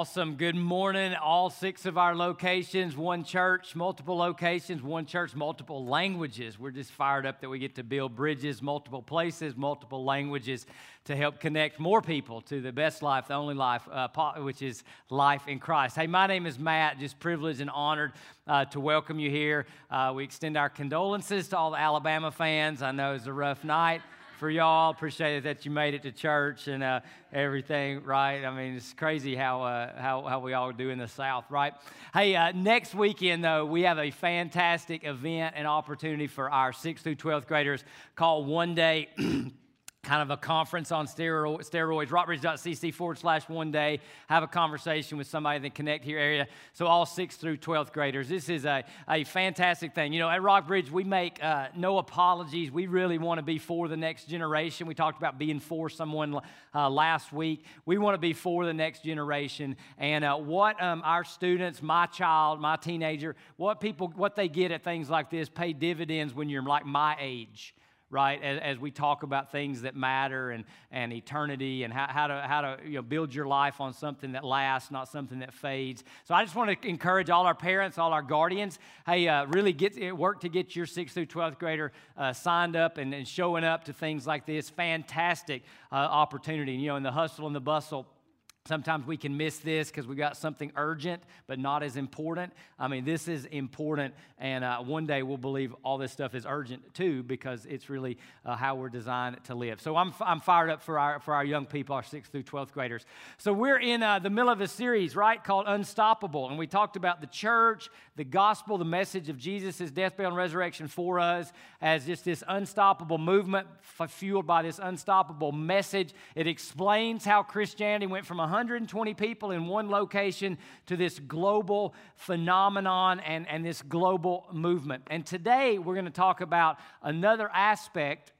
Awesome. Good morning. All six of our locations, one church, multiple locations, one church, multiple languages. We're just fired up that we get to build bridges, multiple places, multiple languages to help connect more people to the best life, the only life, which is life in Christ. Hey, my name is Matt. Just privileged and honored to welcome you here. We extend our condolences to all the Alabama fans. I know it's a rough night for y'all. Appreciate it that you made it to church and everything, right? I mean, it's crazy how we all do in the South, right? Hey, next weekend, though, we have a fantastic event and opportunity for our 6th through 12th graders called One Day, kind of a conference on steroids, rockbridge.cc/1day. Have a conversation with somebody in the Connect Here area. So all 6th through 12th graders, this is a fantastic thing. You know, at Rockbridge, we make no apologies. We really want to be for the next generation. We talked about being for someone last week. We want to be for the next generation. And what our students, my child, my teenager, what they get at things like this pay dividends when you're like my age, right? As we talk about things that matter and eternity and how to build your life on something that lasts, not something that fades. So I just want to encourage all our parents, all our guardians, hey, really work to get your 6th through 12th grader signed up and showing up to things like this. Fantastic opportunity. You know, in the hustle and the bustle, sometimes we can miss this because we got something urgent, but not as important. I mean, this is important, and one day we'll believe all this stuff is urgent too, because it's really how we're designed to live. So I'm fired up for our young people, our 6th through 12th graders. So we're in the middle of a series, right, called Unstoppable, and we talked about the church, the gospel, the message of Jesus' death, burial, and resurrection for us as just this unstoppable movement fueled by this unstoppable message. It explains how Christianity went from 120 people in one location to this global phenomenon and this global movement. And today we're going to talk about another aspect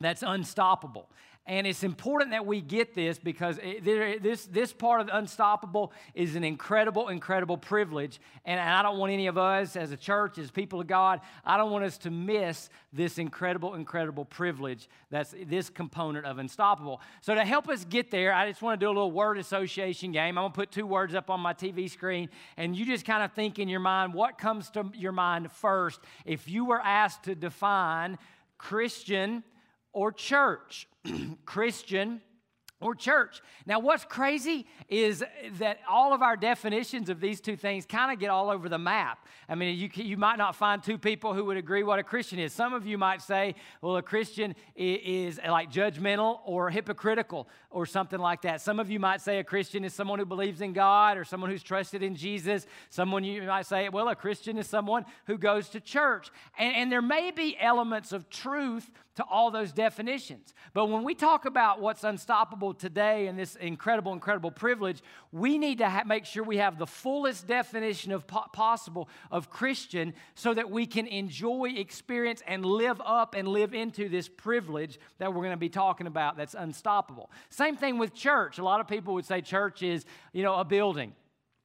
that's unstoppable. And it's important that we get this because this part of Unstoppable is an incredible, incredible privilege. And I don't want any of us as a church, as people of God, I don't want us to miss this incredible, incredible privilege that's this component of Unstoppable. So to help us get there, I just want to do a little word association game. I'm going to put two words up on my TV screen, and you just kind of think in your mind what comes to your mind first if you were asked to define Christian or church. Christian or church. Now, what's crazy is that all of our definitions of these two things kind of get all over the map. I mean, you might not find two people who would agree what a Christian is. Some of you might say, well, a Christian is like judgmental or hypocritical or something like that. Some of you might say a Christian is someone who believes in God or someone who's trusted in Jesus. Someone you might say, well, a Christian is someone who goes to church. And there may be elements of truth to all those definitions. But when we talk about what's unstoppable today and this incredible, incredible privilege, we need to make sure we have the fullest definition of possible of Christian so that we can enjoy, experience, and live up and live into this privilege that we're going to be talking about that's unstoppable. Same thing with church. A lot of people would say church is, a building.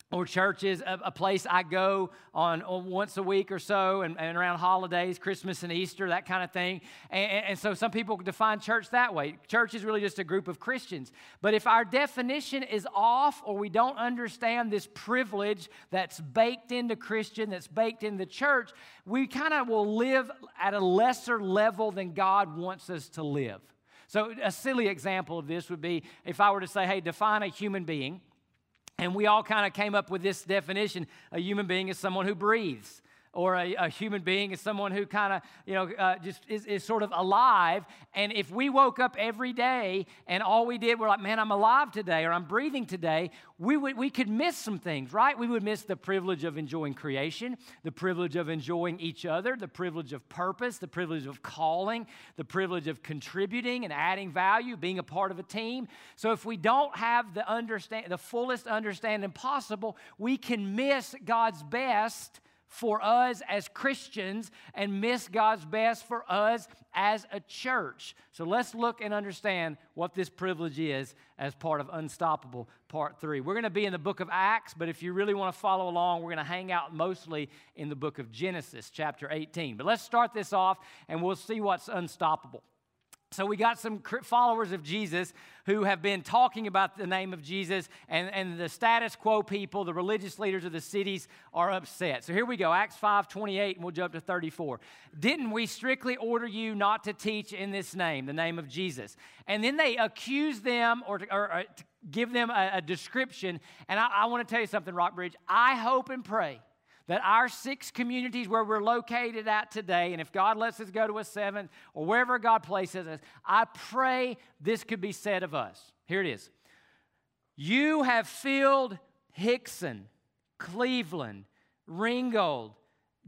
Or church is a place I go on once a week or so and around holidays, Christmas and Easter, that kind of thing. And so some people define church that way. Church is really just a group of Christians. But if our definition is off or we don't understand this privilege that's baked into Christian, that's baked into church, we kind of will live at a lesser level than God wants us to live. So a silly example of this would be if I were to say, hey, define a human being. And we all kind of came up with this definition. A human being is someone who breathes, or a human being is someone who kind of, just is sort of alive. And if we woke up every day and all we did were like, man, I'm alive today, or I'm breathing today, we could miss some things, right? We would miss the privilege of enjoying creation, the privilege of enjoying each other, the privilege of purpose, the privilege of calling, the privilege of contributing and adding value, being a part of a team. So if we don't have the fullest understanding possible, we can miss God's best for us as Christians and miss God's best for us as a church. So let's look and understand what this privilege is as part of Unstoppable Part 3. We're going to be in the book of Acts, but if you really want to follow along, we're going to hang out mostly in the book of Genesis, chapter 18. But let's start this off, and we'll see what's unstoppable. So we got some followers of Jesus who have been talking about the name of Jesus, and the status quo people, the religious leaders of the cities, are upset. So here we go, Acts 5:28, and we'll jump to 34. Didn't we strictly order you not to teach in this name, the name of Jesus? And then they accuse them or give them a description. And I want to tell you something, Rockbridge. I hope and pray that our 6 communities where we're located at today, and if God lets us go to a 7th or wherever God places us, I pray this could be said of us. Here it is. You have filled Hixson, Cleveland, Ringgold,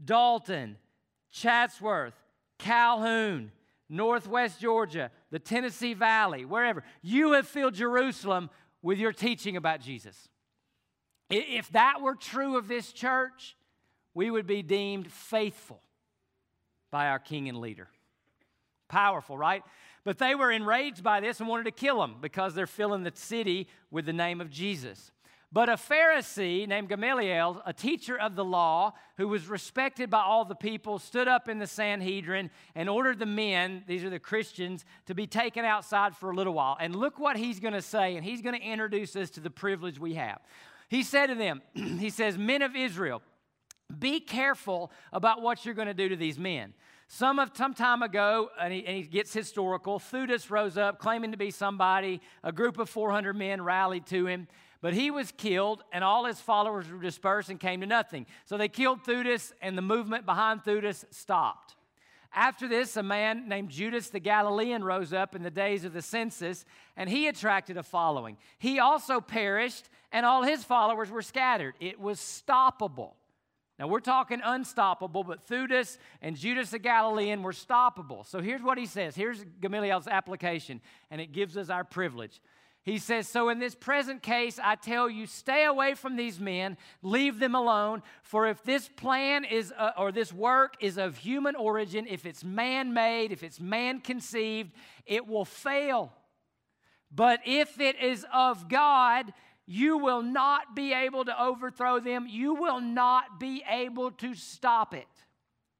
Dalton, Chatsworth, Calhoun, Northwest Georgia, the Tennessee Valley, wherever. You have filled Jerusalem with your teaching about Jesus. If that were true of this church, we would be deemed faithful by our king and leader. Powerful, right? But they were enraged by this and wanted to kill him because they're filling the city with the name of Jesus. But a Pharisee named Gamaliel, a teacher of the law who was respected by all the people, stood up in the Sanhedrin and ordered the men, these are the Christians, to be taken outside for a little while. And look what he's going to say, and he's going to introduce us to the privilege we have. He said to them, he says, men of Israel, be careful about what you're going to do to these men. Some time ago, and he gets historical, Thutis rose up claiming to be somebody. A group of 400 men rallied to him, but he was killed, and all his followers were dispersed and came to nothing. So they killed Thutis, and the movement behind Thutis stopped. After this, a man named Judas the Galilean rose up in the days of the census, and he attracted a following. He also perished, and all his followers were scattered. It was stoppable. Now, we're talking unstoppable, but Thutis and Judas the Galilean were stoppable. So here's what he says. Here's Gamaliel's application, and it gives us our privilege. He says, so in this present case, I tell you, stay away from these men, leave them alone, for if this plan is, or this work is of human origin, if it's man-made, if it's man-conceived, it will fail. But if it is of God, you will not be able to overthrow them. You will not be able to stop it.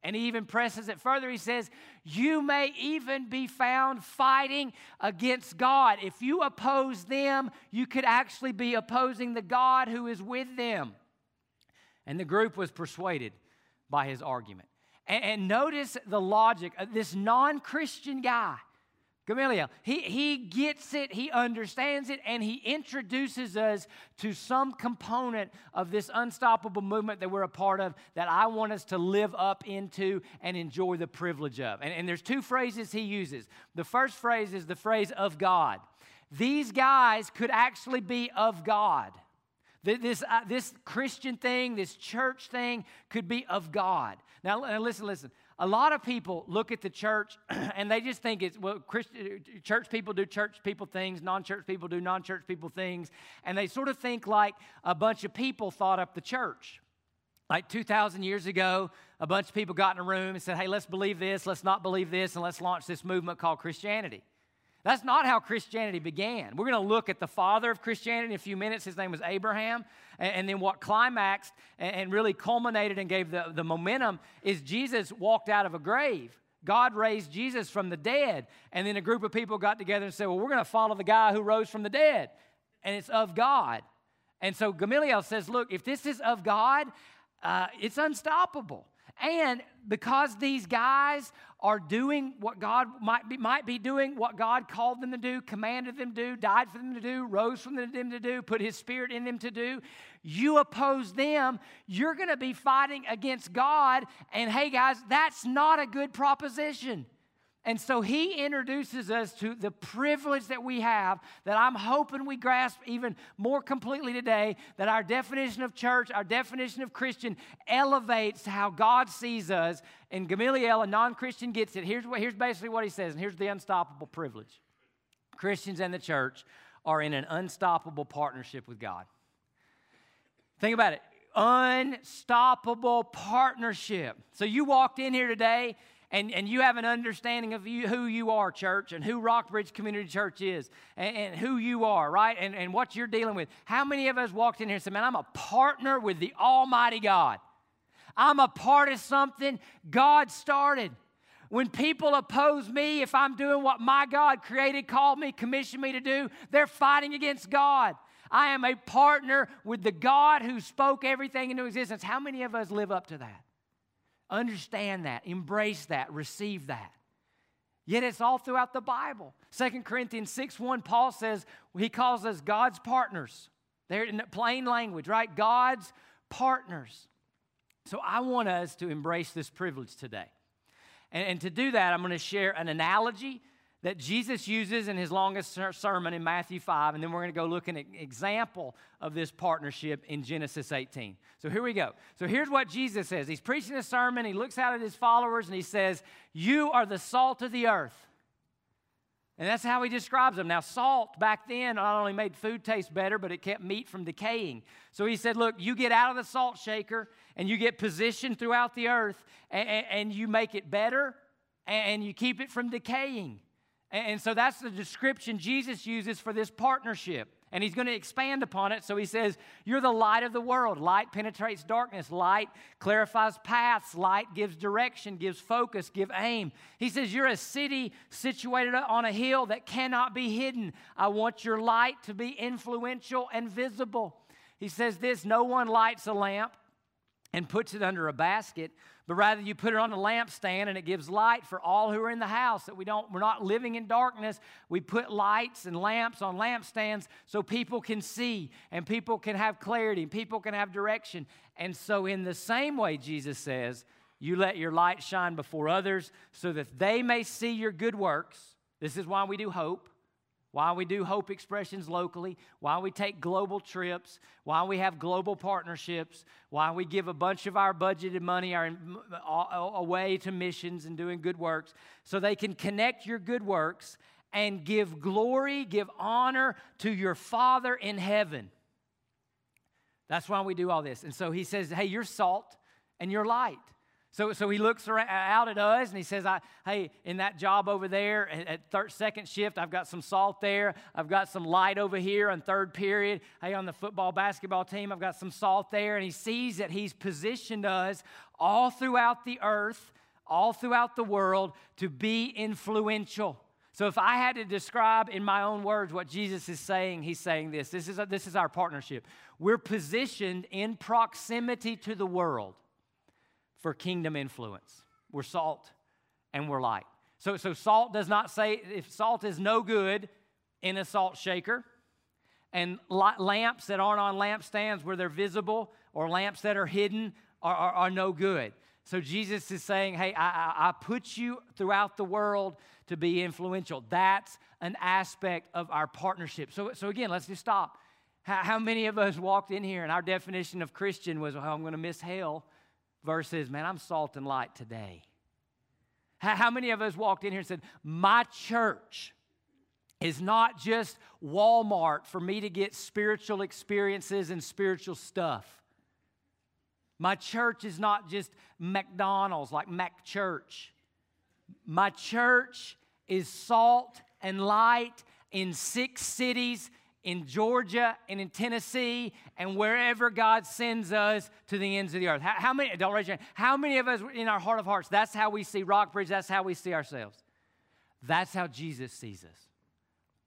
And he even presses it further. He says, you may even be found fighting against God. If you oppose them, you could actually be opposing the God who is with them. And the group was persuaded by his argument. And notice the logic of this non-Christian guy. Gamaliel, he gets it, he understands it, and he introduces us to some component of this unstoppable movement that we're a part of that I want us to live up into and enjoy the privilege of. And there's 2 phrases he uses. The first phrase is the phrase of God. These guys could actually be of God. This Christian thing, this church thing could be of God. Now listen. A lot of people look at the church and they just think it's, well, church people do church people things, non-church people do non-church people things, and they sort of think like a bunch of people thought up the church. Like 2,000 years ago, a bunch of people got in a room and said, hey, let's believe this, let's not believe this, and let's launch this movement called Christianity. That's not how Christianity began. We're going to look at the father of Christianity in a few minutes. His name was Abraham. And then what climaxed and really culminated and gave the momentum is Jesus walked out of a grave. God raised Jesus from the dead. And then a group of people got together and said, well, we're going to follow the guy who rose from the dead. And it's of God. And so Gamaliel says, look, if this is of God, it's unstoppable. And because these guys are doing what God might be doing, what God called them to do, commanded them to do, died for them to do, rose from them to do, put his spirit in them to do, you oppose them, you're going to be fighting against God. And hey, guys, that's not a good proposition. And so he introduces us to the privilege that we have that I'm hoping we grasp even more completely today, that our definition of church, our definition of Christian elevates to how God sees us. And Gamaliel, a non-Christian, gets it. Here's basically what he says, and here's the unstoppable privilege. Christians and the church are in an unstoppable partnership with God. Think about it. Unstoppable partnership. So you walked in here today, and you have an understanding of who you are, church, and who Rockbridge Community Church is, and who you are, right, and what you're dealing with. How many of us walked in here and said, man, I'm a partner with the Almighty God. I'm a part of something God started. When people oppose me, if I'm doing what my God created, called me, commissioned me to do, they're fighting against God. I am a partner with the God who spoke everything into existence. How many of us live up to that? Understand that, embrace that, receive that. Yet it's all throughout the Bible. 2 Corinthians 6:1, Paul says, he calls us God's partners. They're in plain language, right? God's partners. So I want us to embrace this privilege today. And to do that, I'm going to share an analogy that Jesus uses in his longest sermon in Matthew 5, and then we're going to go look at an example of this partnership in Genesis 18. So here we go. So here's what Jesus says. He's preaching a sermon. He looks out at his followers, and he says, you are the salt of the earth. And that's how he describes them. Now, salt back then not only made food taste better, but it kept meat from decaying. So he said, look, you get out of the salt shaker, and you get positioned throughout the earth, and you make it better, and you keep it from decaying. And so that's the description Jesus uses for this partnership. And he's going to expand upon it. So he says, you're the light of the world. Light penetrates darkness. Light clarifies paths. Light gives direction, gives focus, gives aim. He says, you're a city situated on a hill that cannot be hidden. I want your light to be influential and visible. He says this, no one lights a lamp and puts it under a basket, but rather you put it on a lampstand, and it gives light for all who are in the house, that we're not living in darkness. We put lights and lamps on lampstands so people can see, and people can have clarity, and people can have direction. And so in the same way, Jesus says, you let your light shine before others so that they may see your good works. This is why we do hope. Why we do hope expressions locally, why we take global trips, why we have global partnerships, why we give a bunch of our budgeted money away to missions and doing good works, so they can connect your good works and give glory, give honor to your Father in heaven. That's why we do all this. And so he says, hey, you're salt and you're light. So he looks out at us, and he says, hey, in that job over there at second shift, I've got some salt there. I've got some light over here on third period. Hey, on the football, basketball team, I've got some salt there. And he sees that he's positioned us all throughout the earth, all throughout the world, to be influential. So if I had to describe in my own words what Jesus is saying, he's saying this. This is our partnership. We're positioned in proximity to the world for kingdom influence. We're salt and we're light. So salt does not say, if salt is no good in a salt shaker, and lamps that aren't on lampstands where they're visible, or lamps that are hidden are no good. So Jesus is saying, hey, I put you throughout the world to be influential. That's an aspect of our partnership. So again, let's just stop. How many of us walked in here and our definition of Christian was, oh, I'm going to miss hell, versus, man, I'm salt and light today. How many of us walked in here and said, my church is not just Walmart for me to get spiritual experiences and spiritual stuff. My church is not just McDonald's, like Mac Church. My church is salt and light in 6 cities in Georgia and in Tennessee and wherever God sends us to the ends of the earth. How many, don't raise your hand, how many of us in our heart of hearts, that's how we see Rockbridge, that's how we see ourselves. That's how Jesus sees us,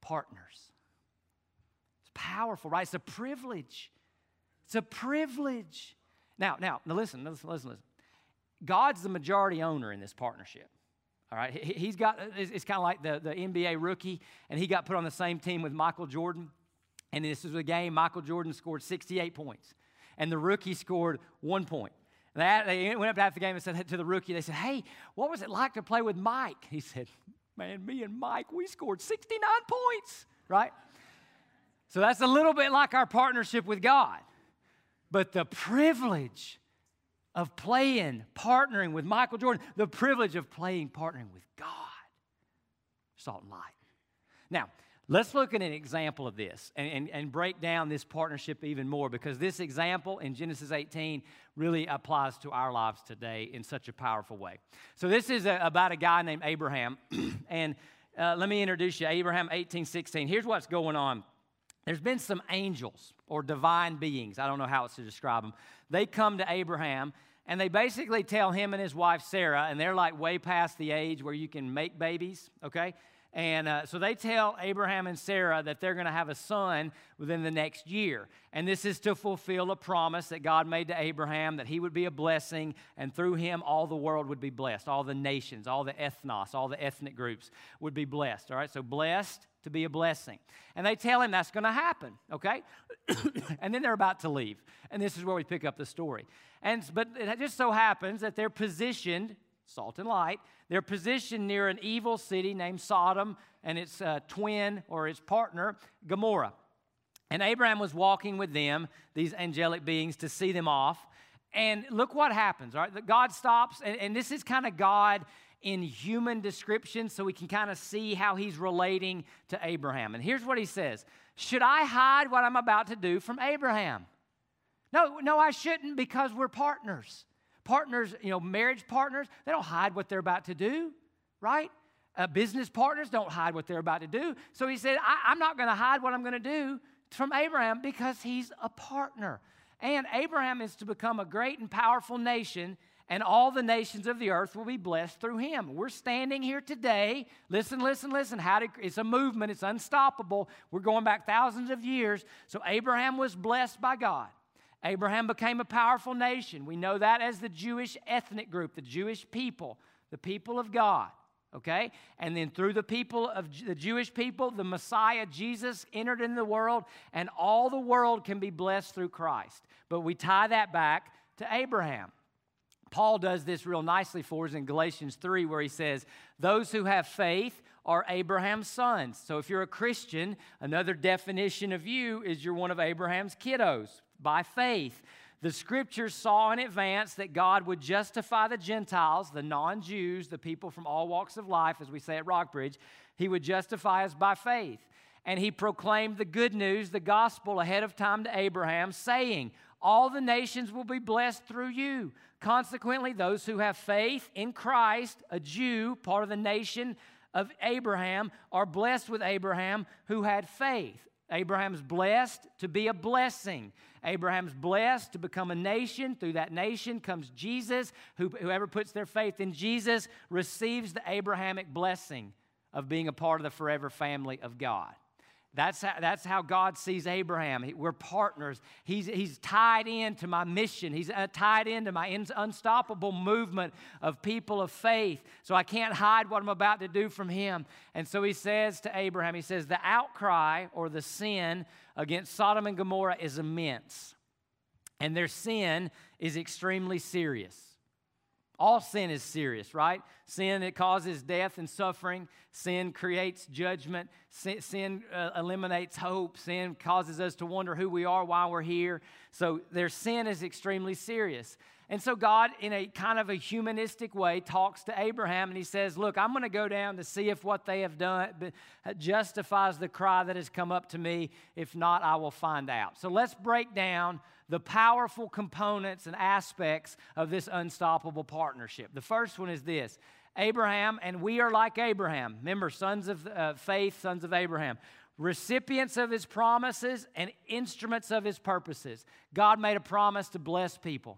partners. It's powerful, right? It's a privilege. It's a privilege. Now listen. God's the majority owner in this partnership. All right, he's got, it's kind of like the NBA rookie, and he got put on the same team with Michael Jordan. And this was a game, Michael Jordan scored 68 points, and the rookie scored 1 point. They went up after the game and said to the rookie, they said, hey, what was it like to play with Mike? He said, man, me and Mike, we scored 69 points, right? So that's a little bit like our partnership with God. But the privilege of playing, partnering with Michael Jordan, the privilege of playing, partnering with God. Salt and light. Now, let's look at an example of this and break down this partnership even more, because this example in Genesis 18 really applies to our lives today in such a powerful way. So this is about a guy named Abraham, and let me introduce you, Abraham 18:16. Here's what's going on. There's been some angels or divine beings. I don't know how else to describe them. They come to Abraham, And they basically tell him and his wife, Sarah, and they're like way past the age where you can make babies, okay? And so they tell Abraham and Sarah that they're going to have a son within the next year. And this is to fulfill a promise that God made to Abraham, that he would be a blessing, and through him all the world would be blessed. All the nations, all the ethnos, all the ethnic groups would be blessed, all right? So blessed to be a blessing. And they tell him that's going to happen, okay? And then they're about to leave. And this is where we pick up the story. But it just so happens that they're positioned, salt and light, they're positioned near an evil city named Sodom and its twin or its partner, Gomorrah. And Abraham was walking with them, these angelic beings, to see them off. And look what happens, right? God stops, and this is kind of God in human description, so we can kind of see how he's relating to Abraham. And here's what he says: should I hide what I'm about to do from Abraham? No, I shouldn't, because we're partners. Partners, you know, marriage partners, they don't hide what they're about to do, right? Business partners don't hide what they're about to do. So he said, I'm not going to hide what I'm going to do from Abraham, because he's a partner. And Abraham is to become a great and powerful nation, and all the nations of the earth will be blessed through him. We're standing here today. Listen. It's a movement. It's unstoppable. We're going back thousands of years. So Abraham was blessed by God. Abraham became a powerful nation. We know that as the Jewish ethnic group, the Jewish people, the people of God, okay? And then through the people of the Jewish people, the Messiah, Jesus, entered into the world, and all the world can be blessed through Christ. But we tie that back to Abraham. Paul does this real nicely for us in Galatians 3, where he says, those who have faith are Abraham's sons. So if you're a Christian, another definition of you is you're one of Abraham's kiddos. By faith, the Scriptures saw in advance that God would justify the Gentiles, the non-Jews, the people from all walks of life, as we say at Rockbridge. He would justify us by faith. And he proclaimed the good news, the gospel, ahead of time to Abraham, saying, all the nations will be blessed through you. Consequently, those who have faith in Christ, a Jew, part of the nation of Abraham, are blessed with Abraham, who had faith. Abraham's blessed to be a blessing. Abraham's blessed to become a nation. Through that nation comes Jesus. Whoever puts their faith in Jesus receives the Abrahamic blessing of being a part of the forever family of God. That's how God sees Abraham. We're partners. He's tied into my mission. He's tied into my unstoppable movement of people of faith. So I can't hide what I'm about to do from him. And so he says to Abraham, he says, the outcry or the sin against Sodom and Gomorrah is immense. And their sin is extremely serious. All sin is serious, right? Sin, it causes death and suffering. Sin creates judgment. Sin eliminates hope. Sin causes us to wonder who we are, why we're here. So their sin is extremely serious. And so God, in a kind of a humanistic way, talks to Abraham, and he says, look, I'm going to go down to see if what they have done justifies the cry that has come up to me. If not, I will find out. So let's break down the powerful components and aspects of this unstoppable partnership. The first one is this: Abraham, and we are like Abraham. Remember, sons of faith, sons of Abraham. Recipients of his promises and instruments of his purposes. God made a promise to bless people.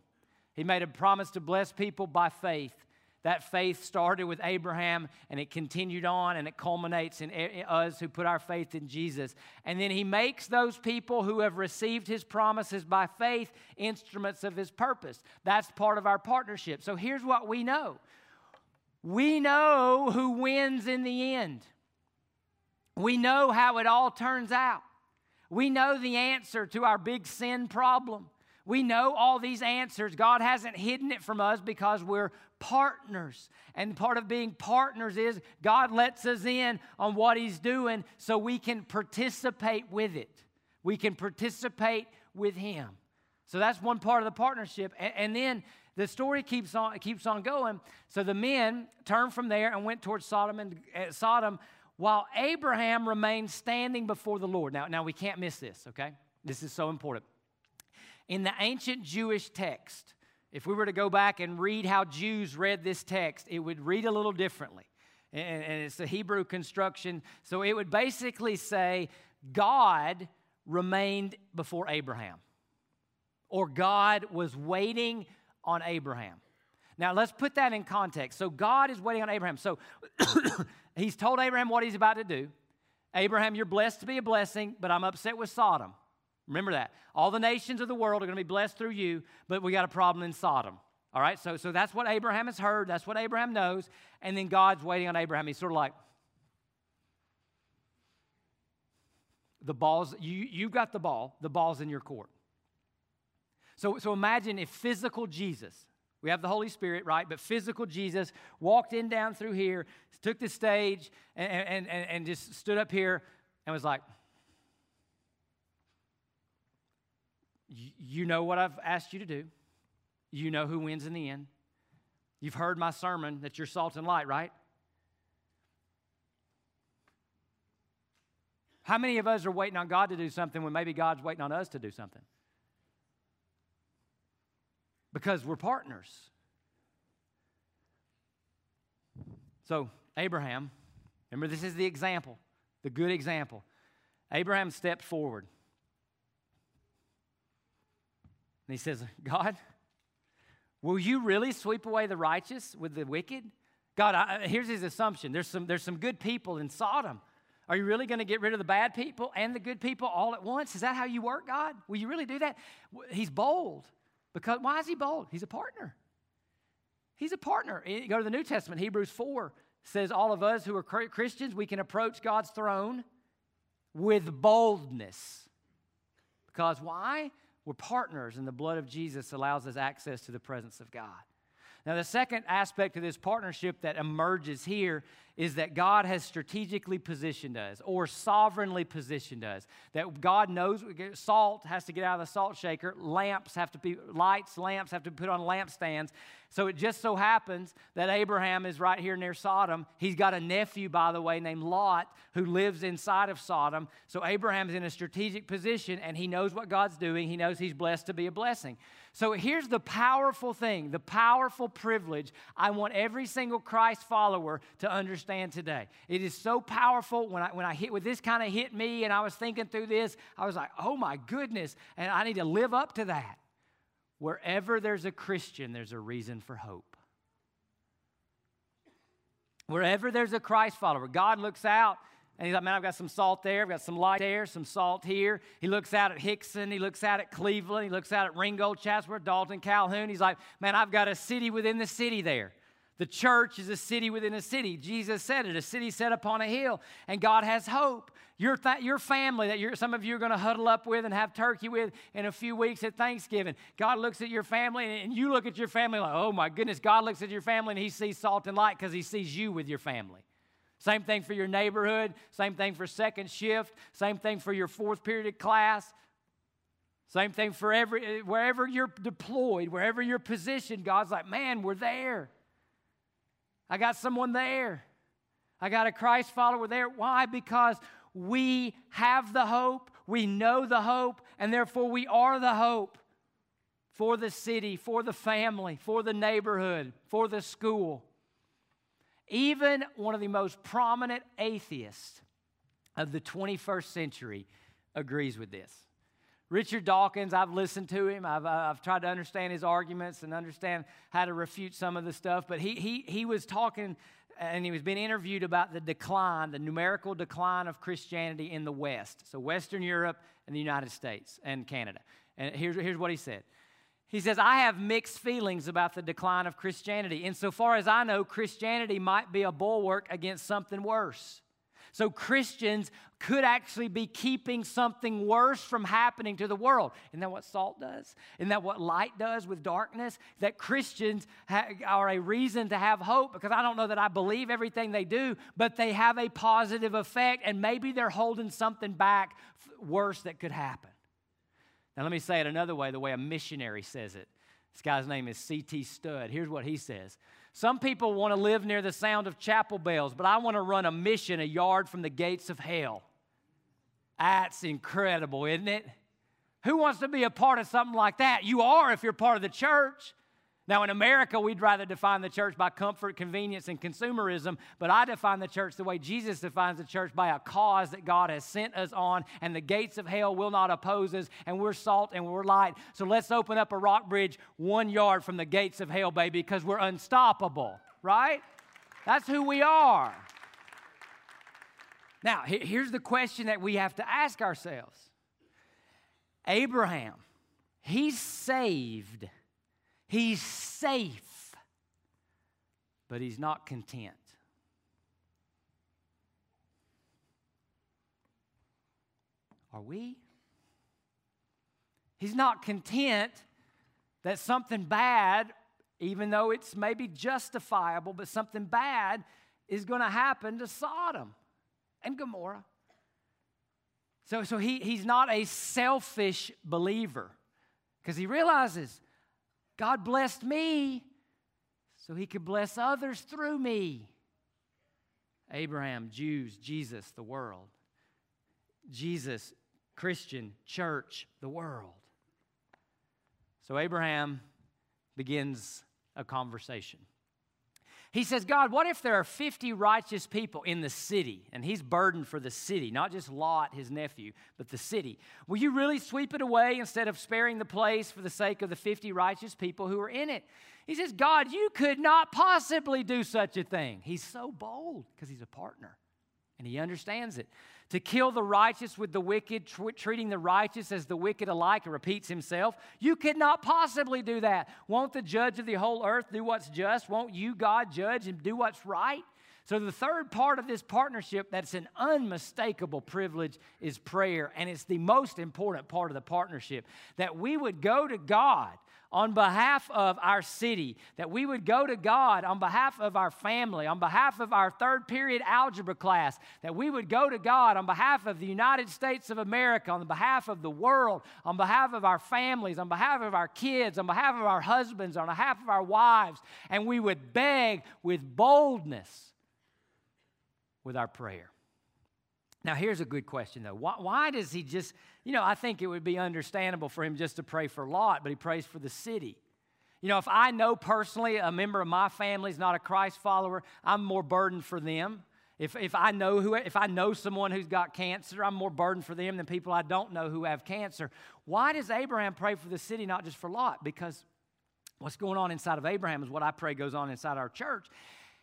He made a promise to bless people by faith. That faith started with Abraham, and it continued on, and it culminates in us who put our faith in Jesus. And then he makes those people who have received his promises by faith instruments of his purpose. That's part of our partnership. So here's what we know. We know who wins in the end. We know how it all turns out. We know the answer to our big sin problem. We know all these answers. God hasn't hidden it from us because we're partners. And part of being partners is God lets us in on what he's doing so we can participate with it. We can participate with him. So that's one part of the partnership. And then the story keeps on going. So the men turned from there and went towards Sodom while Abraham remained standing before the Lord. Now we can't miss this, okay? This is so important. In the ancient Jewish text, if we were to go back and read how Jews read this text, it would read a little differently. And it's a Hebrew construction. So it would basically say, God remained before Abraham. Or God was waiting on Abraham. Now, let's put that in context. So God is waiting on Abraham. So he's told Abraham what he's about to do. Abraham, you're blessed to be a blessing, but I'm upset with Sodom. Remember that. All the nations of the world are going to be blessed through you, but we got a problem in Sodom. All right? So that's what Abraham has heard. That's what Abraham knows. And then God's waiting on Abraham. He's sort of like, the ball's, you've got the ball. The ball's in your court. So imagine if physical Jesus, we have the Holy Spirit, right? But physical Jesus walked in down through here, took the stage, and just stood up here and was like, you know what I've asked you to do. You know who wins in the end. You've heard my sermon that you're salt and light, right? How many of us are waiting on God to do something when maybe God's waiting on us to do something? Because we're partners. So Abraham, remember this is the example, the good example. Abraham stepped forward. And he says, God, will you really sweep away the righteous with the wicked? God, here's his assumption. There's some good people in Sodom. Are you really going to get rid of the bad people and the good people all at once? Is that how you work, God? Will you really do that? He's bold. Because why is he bold? He's a partner. He's a partner. You go to the New Testament, Hebrews 4 says all of us who are Christians, we can approach God's throne with boldness. Because why? We're partners, and the blood of Jesus allows us access to the presence of God. Now, the second aspect of this partnership that emerges here is that God has strategically positioned us or sovereignly positioned us. That God knows salt has to get out of the salt shaker. Lamps have to be put on lampstands. So it just so happens that Abraham is right here near Sodom. He's got a nephew, by the way, named Lot, who lives inside of Sodom. So Abraham's in a strategic position, and he knows what God's doing. He knows he's blessed to be a blessing. So here's the powerful thing, the powerful privilege I want every single Christ follower to understand today. It is so powerful. When this kind of hit me and I was thinking through this, I was like, oh my goodness, and I need to live up to that. Wherever there's a Christian, there's a reason for hope. Wherever there's a Christ follower, God looks out and he's like, man, I've got some salt there, I've got some light there, some salt here. He looks out at Hixson, he looks out at Cleveland, he looks out at Ringgold, Chatsworth, Dalton, Calhoun. He's like, man, I've got a city within the city there. The church is a city within a city. Jesus said it, a city set upon a hill. And God has hope. Your family that some of you are going to huddle up with and have turkey with in a few weeks at Thanksgiving. God looks at your family, and you look at your family like, oh my goodness. God looks at your family, and he sees salt and light because he sees you with your family. Same thing for your neighborhood. Same thing for second shift. Same thing for your fourth period of class. Same thing for wherever you're deployed, wherever you're positioned. God's like, man, we're there. I got someone there. I got a Christ follower there. Why? Because we have the hope, we know the hope, and therefore we are the hope for the city, for the family, for the neighborhood, for the school. Even one of the most prominent atheists of the 21st century agrees with this. Richard Dawkins, I've listened to him. I've tried to understand his arguments and understand how to refute some of the stuff. But he was talking, and he was being interviewed about the decline, the numerical decline of Christianity in the West. So Western Europe and the United States and Canada. And here's what he said. He says, I have mixed feelings about the decline of Christianity. Insofar as I know, Christianity might be a bulwark against something worse. So Christians could actually be keeping something worse from happening to the world. Isn't that what salt does? Isn't that what light does with darkness? That Christians are a reason to have hope, because I don't know that I believe everything they do, but they have a positive effect, and maybe they're holding something back worse that could happen. Now let me say it another way, the way a missionary says it. This guy's name is C.T. Studd. Here's what he says. Some people want to live near the sound of chapel bells, but I want to run a mission a yard from the gates of hell. That's incredible, isn't it? Who wants to be a part of something like that? You are if you're part of the church. Now, in America, we'd rather define the church by comfort, convenience, and consumerism, but I define the church the way Jesus defines the church, by a cause that God has sent us on, and the gates of hell will not oppose us, and we're salt and we're light. So let's open up a rock bridge 1 yard from the gates of hell, baby, because we're unstoppable, right? That's who we are. Now, here's the question that we have to ask ourselves. Abraham, he's saved. He's safe, but he's not content. Are we? He's not content that something bad, even though it's maybe justifiable, but something bad is going to happen to Sodom and Gomorrah. So he's not a selfish believer, because he realizes, God blessed me so he could bless others through me. Abraham, Jews; Jesus, the world. Jesus, Christian; church, the world. So Abraham begins a conversation. He says, God, what if there are 50 righteous people in the city? And he's burdened for the city, not just Lot, his nephew, but the city. Will you really sweep it away instead of sparing the place for the sake of the 50 righteous people who are in it? He says, God, you could not possibly do such a thing. He's so bold because he's a partner and he understands it. To kill the righteous with the wicked, treating the righteous as the wicked alike, it repeats himself. You could not possibly do that. Won't the judge of the whole earth do what's just? Won't you, God, judge and do what's right? So the third part of this partnership that's an unmistakable privilege is prayer, and it's the most important part of the partnership, that we would go to God on behalf of our city, that we would go to God on behalf of our family, on behalf of our third period algebra class, that we would go to God on behalf of the United States of America, on behalf of the world, on behalf of our families, on behalf of our kids, on behalf of our husbands, on behalf of our wives, and we would beg with boldness with our prayer. Now, here's a good question, though. Why does he just, I think it would be understandable for him just to pray for Lot, but he prays for the city. If I know personally a member of my family is not a Christ follower, I'm more burdened for them. If I know someone who's got cancer, I'm more burdened for them than people I don't know who have cancer. Why does Abraham pray for the city, not just for Lot? Because what's going on inside of Abraham is what I pray goes on inside our church.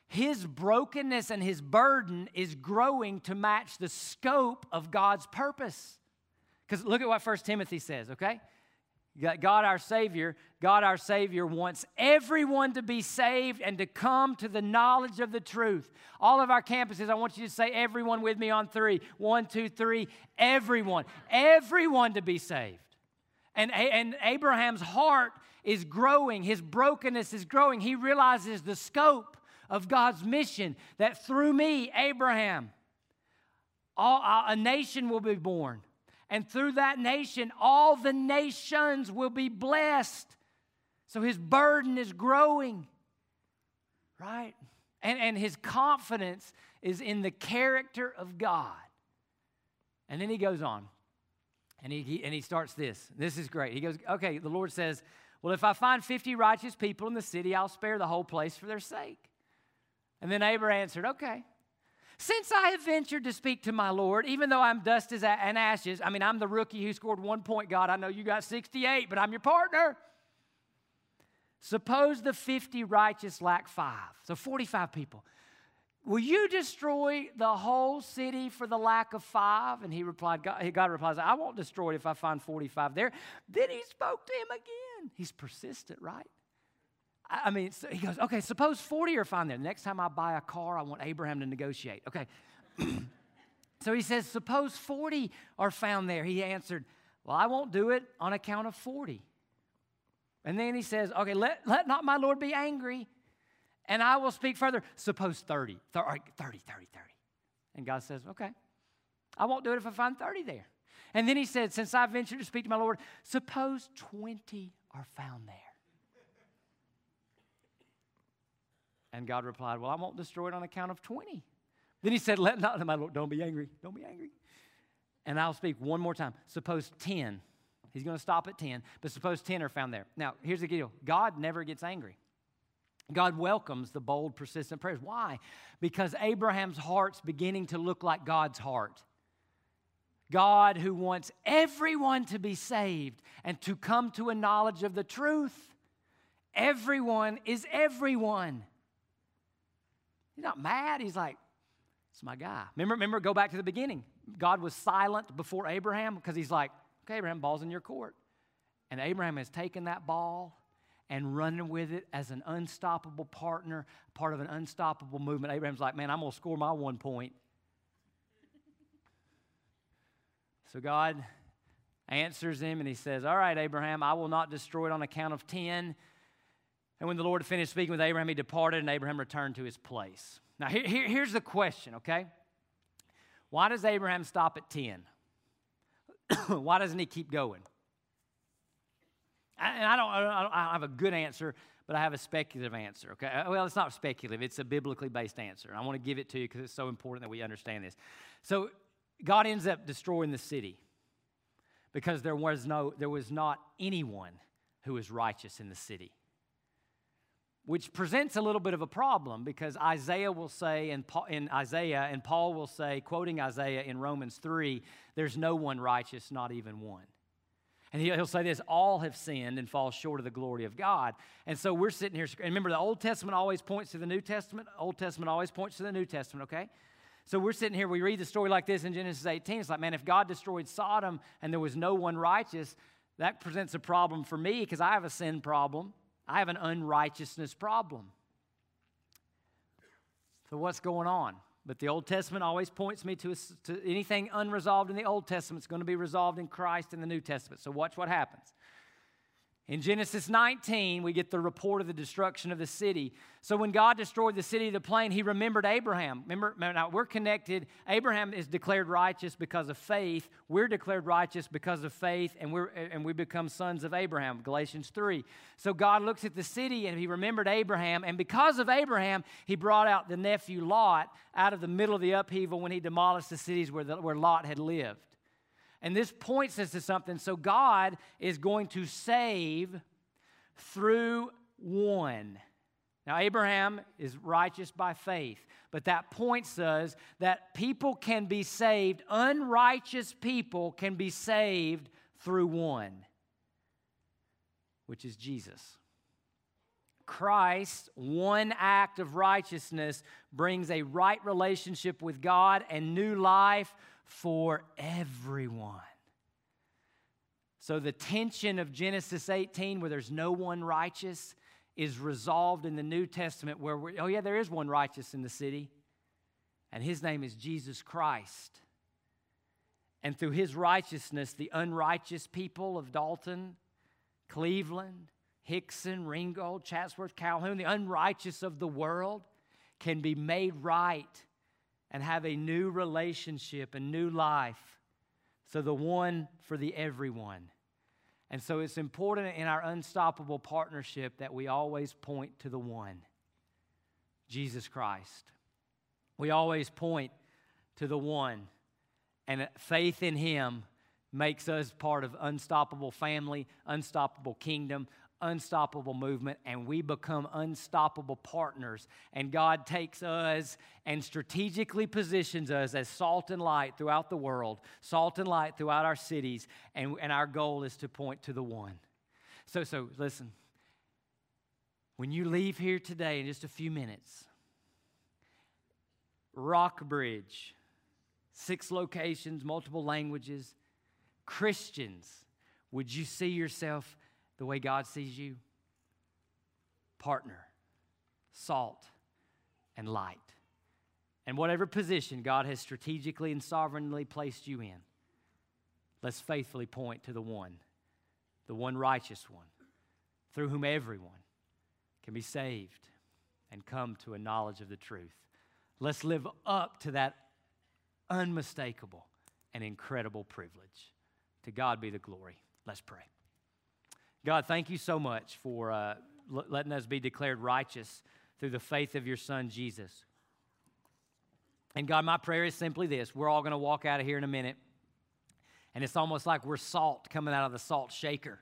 His brokenness and his burden is growing to match the scope of God's purpose. Because look at what 1 Timothy says, okay? God our Savior wants everyone to be saved and to come to the knowledge of the truth. All of our campuses, I want you to say everyone with me on three. 1, 2, 3, everyone. Everyone to be saved. And Abraham's heart is growing. His brokenness is growing. He realizes the scope of God's mission, that through me, Abraham, a nation will be born. And through that nation, all the nations will be blessed. So his burden is growing, right? And his confidence is in the character of God. And then he goes on, and he starts this. This is great. He goes, okay, the Lord says, well, if I find 50 righteous people in the city, I'll spare the whole place for their sake. And then Abraham answered, okay, since I have ventured to speak to my Lord, even though I'm dust and ashes, I'm the rookie who scored 1 point, God, I know you got 68, but I'm your partner. Suppose the 50 righteous lack 5, so 45 people. Will you destroy the whole city for the lack of 5? And he replied, God replies, I won't destroy it if I find 45 there. Then he spoke to him again. He's persistent, right? So he goes, okay, suppose 40 are fine there. Next time I buy a car, I want Abraham to negotiate. Okay. So he says, suppose 40 are found there. He answered, well, I won't do it on account of 40. And then he says, okay, let not my Lord be angry, and I will speak further. Suppose 30. And God says, okay, I won't do it if I find 30 there. And then he said, since I ventured to speak to my Lord, suppose 20 are found there. And God replied, well, I won't destroy it on account of 20. Then he said, let not, my Lord, don't be angry. And I'll speak one more time. Suppose 10 He's going to stop at 10, but suppose 10 are found there. Now, here's the deal. God never gets angry. God welcomes the bold, persistent prayers. Why? Because Abraham's heart's beginning to look like God's heart. God who wants everyone to be saved and to come to a knowledge of the truth. Everyone is everyone. He's not mad. He's like, it's my guy. Remember, go back to the beginning. God was silent before Abraham because he's like, okay, Abraham, ball's in your court. And Abraham has taken that ball and running with it as an unstoppable partner, part of an unstoppable movement. Abraham's like, man, I'm going to score my 1 point. So God answers him and he says, all right, Abraham, I will not destroy it on account of 10. And when the Lord finished speaking with Abraham, he departed and Abraham returned to his place. Now, here's the question, okay? Why does Abraham stop at 10? Why doesn't he keep going? I don't have a good answer, but I have a speculative answer, okay? Well, it's not speculative. It's a biblically based answer. And I want to give it to you because it's so important that we understand this. So God ends up destroying the city because there was not anyone who was righteous in the city, which presents a little bit of a problem because Isaiah will say, and Paul will say, quoting Isaiah in Romans 3, there's no one righteous, not even one. And he'll say this, all have sinned and fall short of the glory of God. And so we're sitting here, and remember the Old Testament always points to the New Testament, Old Testament always points to the New Testament, okay? So we're sitting here, we read the story like this in Genesis 18, it's like, man, if God destroyed Sodom and there was no one righteous, that presents a problem for me because I have a sin problem. I have an unrighteousness problem. So what's going on? But the Old Testament always points me to anything unresolved in the Old Testament is going to be resolved in Christ in the New Testament. So watch what happens. In Genesis 19, we get the report of the destruction of the city. So when God destroyed the city of the plain, he remembered Abraham. Remember, now we're connected. Abraham is declared righteous because of faith. We're declared righteous because of faith, and we become sons of Abraham, Galatians 3. So God looks at the city, and he remembered Abraham. And because of Abraham, he brought out the nephew Lot out of the middle of the upheaval when he demolished the cities where Lot had lived. And this points us to something. So God is going to save through one. Now, Abraham is righteous by faith, but that points us that people can be saved. Unrighteous people can be saved through one, which is Jesus. Christ's one act of righteousness brings a right relationship with God and new life for everyone. So the tension of Genesis 18 where there's no one righteous is resolved in the New Testament where, there is one righteous in the city, and his name is Jesus Christ. And through his righteousness, the unrighteous people of Dalton, Cleveland, Hixson, Ringgold, Chatsworth, Calhoun, the unrighteous of the world can be made right and have a new relationship, a new life. So the one for the everyone. And so it's important in our unstoppable partnership that we always point to the one, Jesus Christ. We always point to the one. And faith in him makes us part of unstoppable family, unstoppable kingdom, unstoppable movement, and we become unstoppable partners. And God takes us and strategically positions us as salt and light throughout the world, salt and light throughout our cities, and our goal is to point to the one. So listen, when you leave here today in just a few minutes, Rockbridge, 6 locations, multiple languages, Christians, would you see yourself the way God sees you? Partner, salt, and light. And whatever position God has strategically and sovereignly placed you in, let's faithfully point to the one righteous one, through whom everyone can be saved and come to a knowledge of the truth. Let's live up to that unmistakable and incredible privilege. To God be the glory. Let's pray. God, thank you so much for letting us be declared righteous through the faith of your Son, Jesus. And God, my prayer is simply this. We're all going to walk out of here in a minute, And it's almost like we're salt coming out of the salt shaker.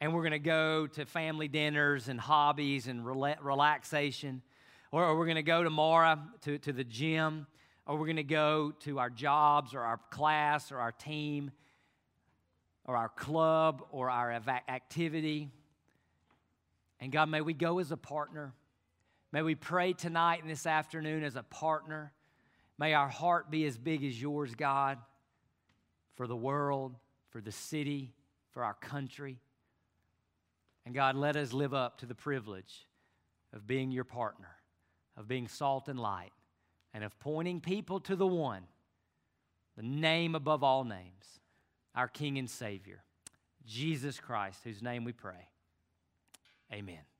And we're going to go to family dinners and hobbies and relaxation. Or we're going to go tomorrow to the gym. Or we're going to go to our jobs or our class or our team or our club or our activity. And God, may we go as a partner. May we pray tonight and this afternoon as a partner. May our heart be as big as yours, God, for the world, for the city, for our country. And God, let us live up to the privilege of being your partner, of being salt and light, and of pointing people to the one, the name above all names, our King and Savior, Jesus Christ, whose name we pray. Amen.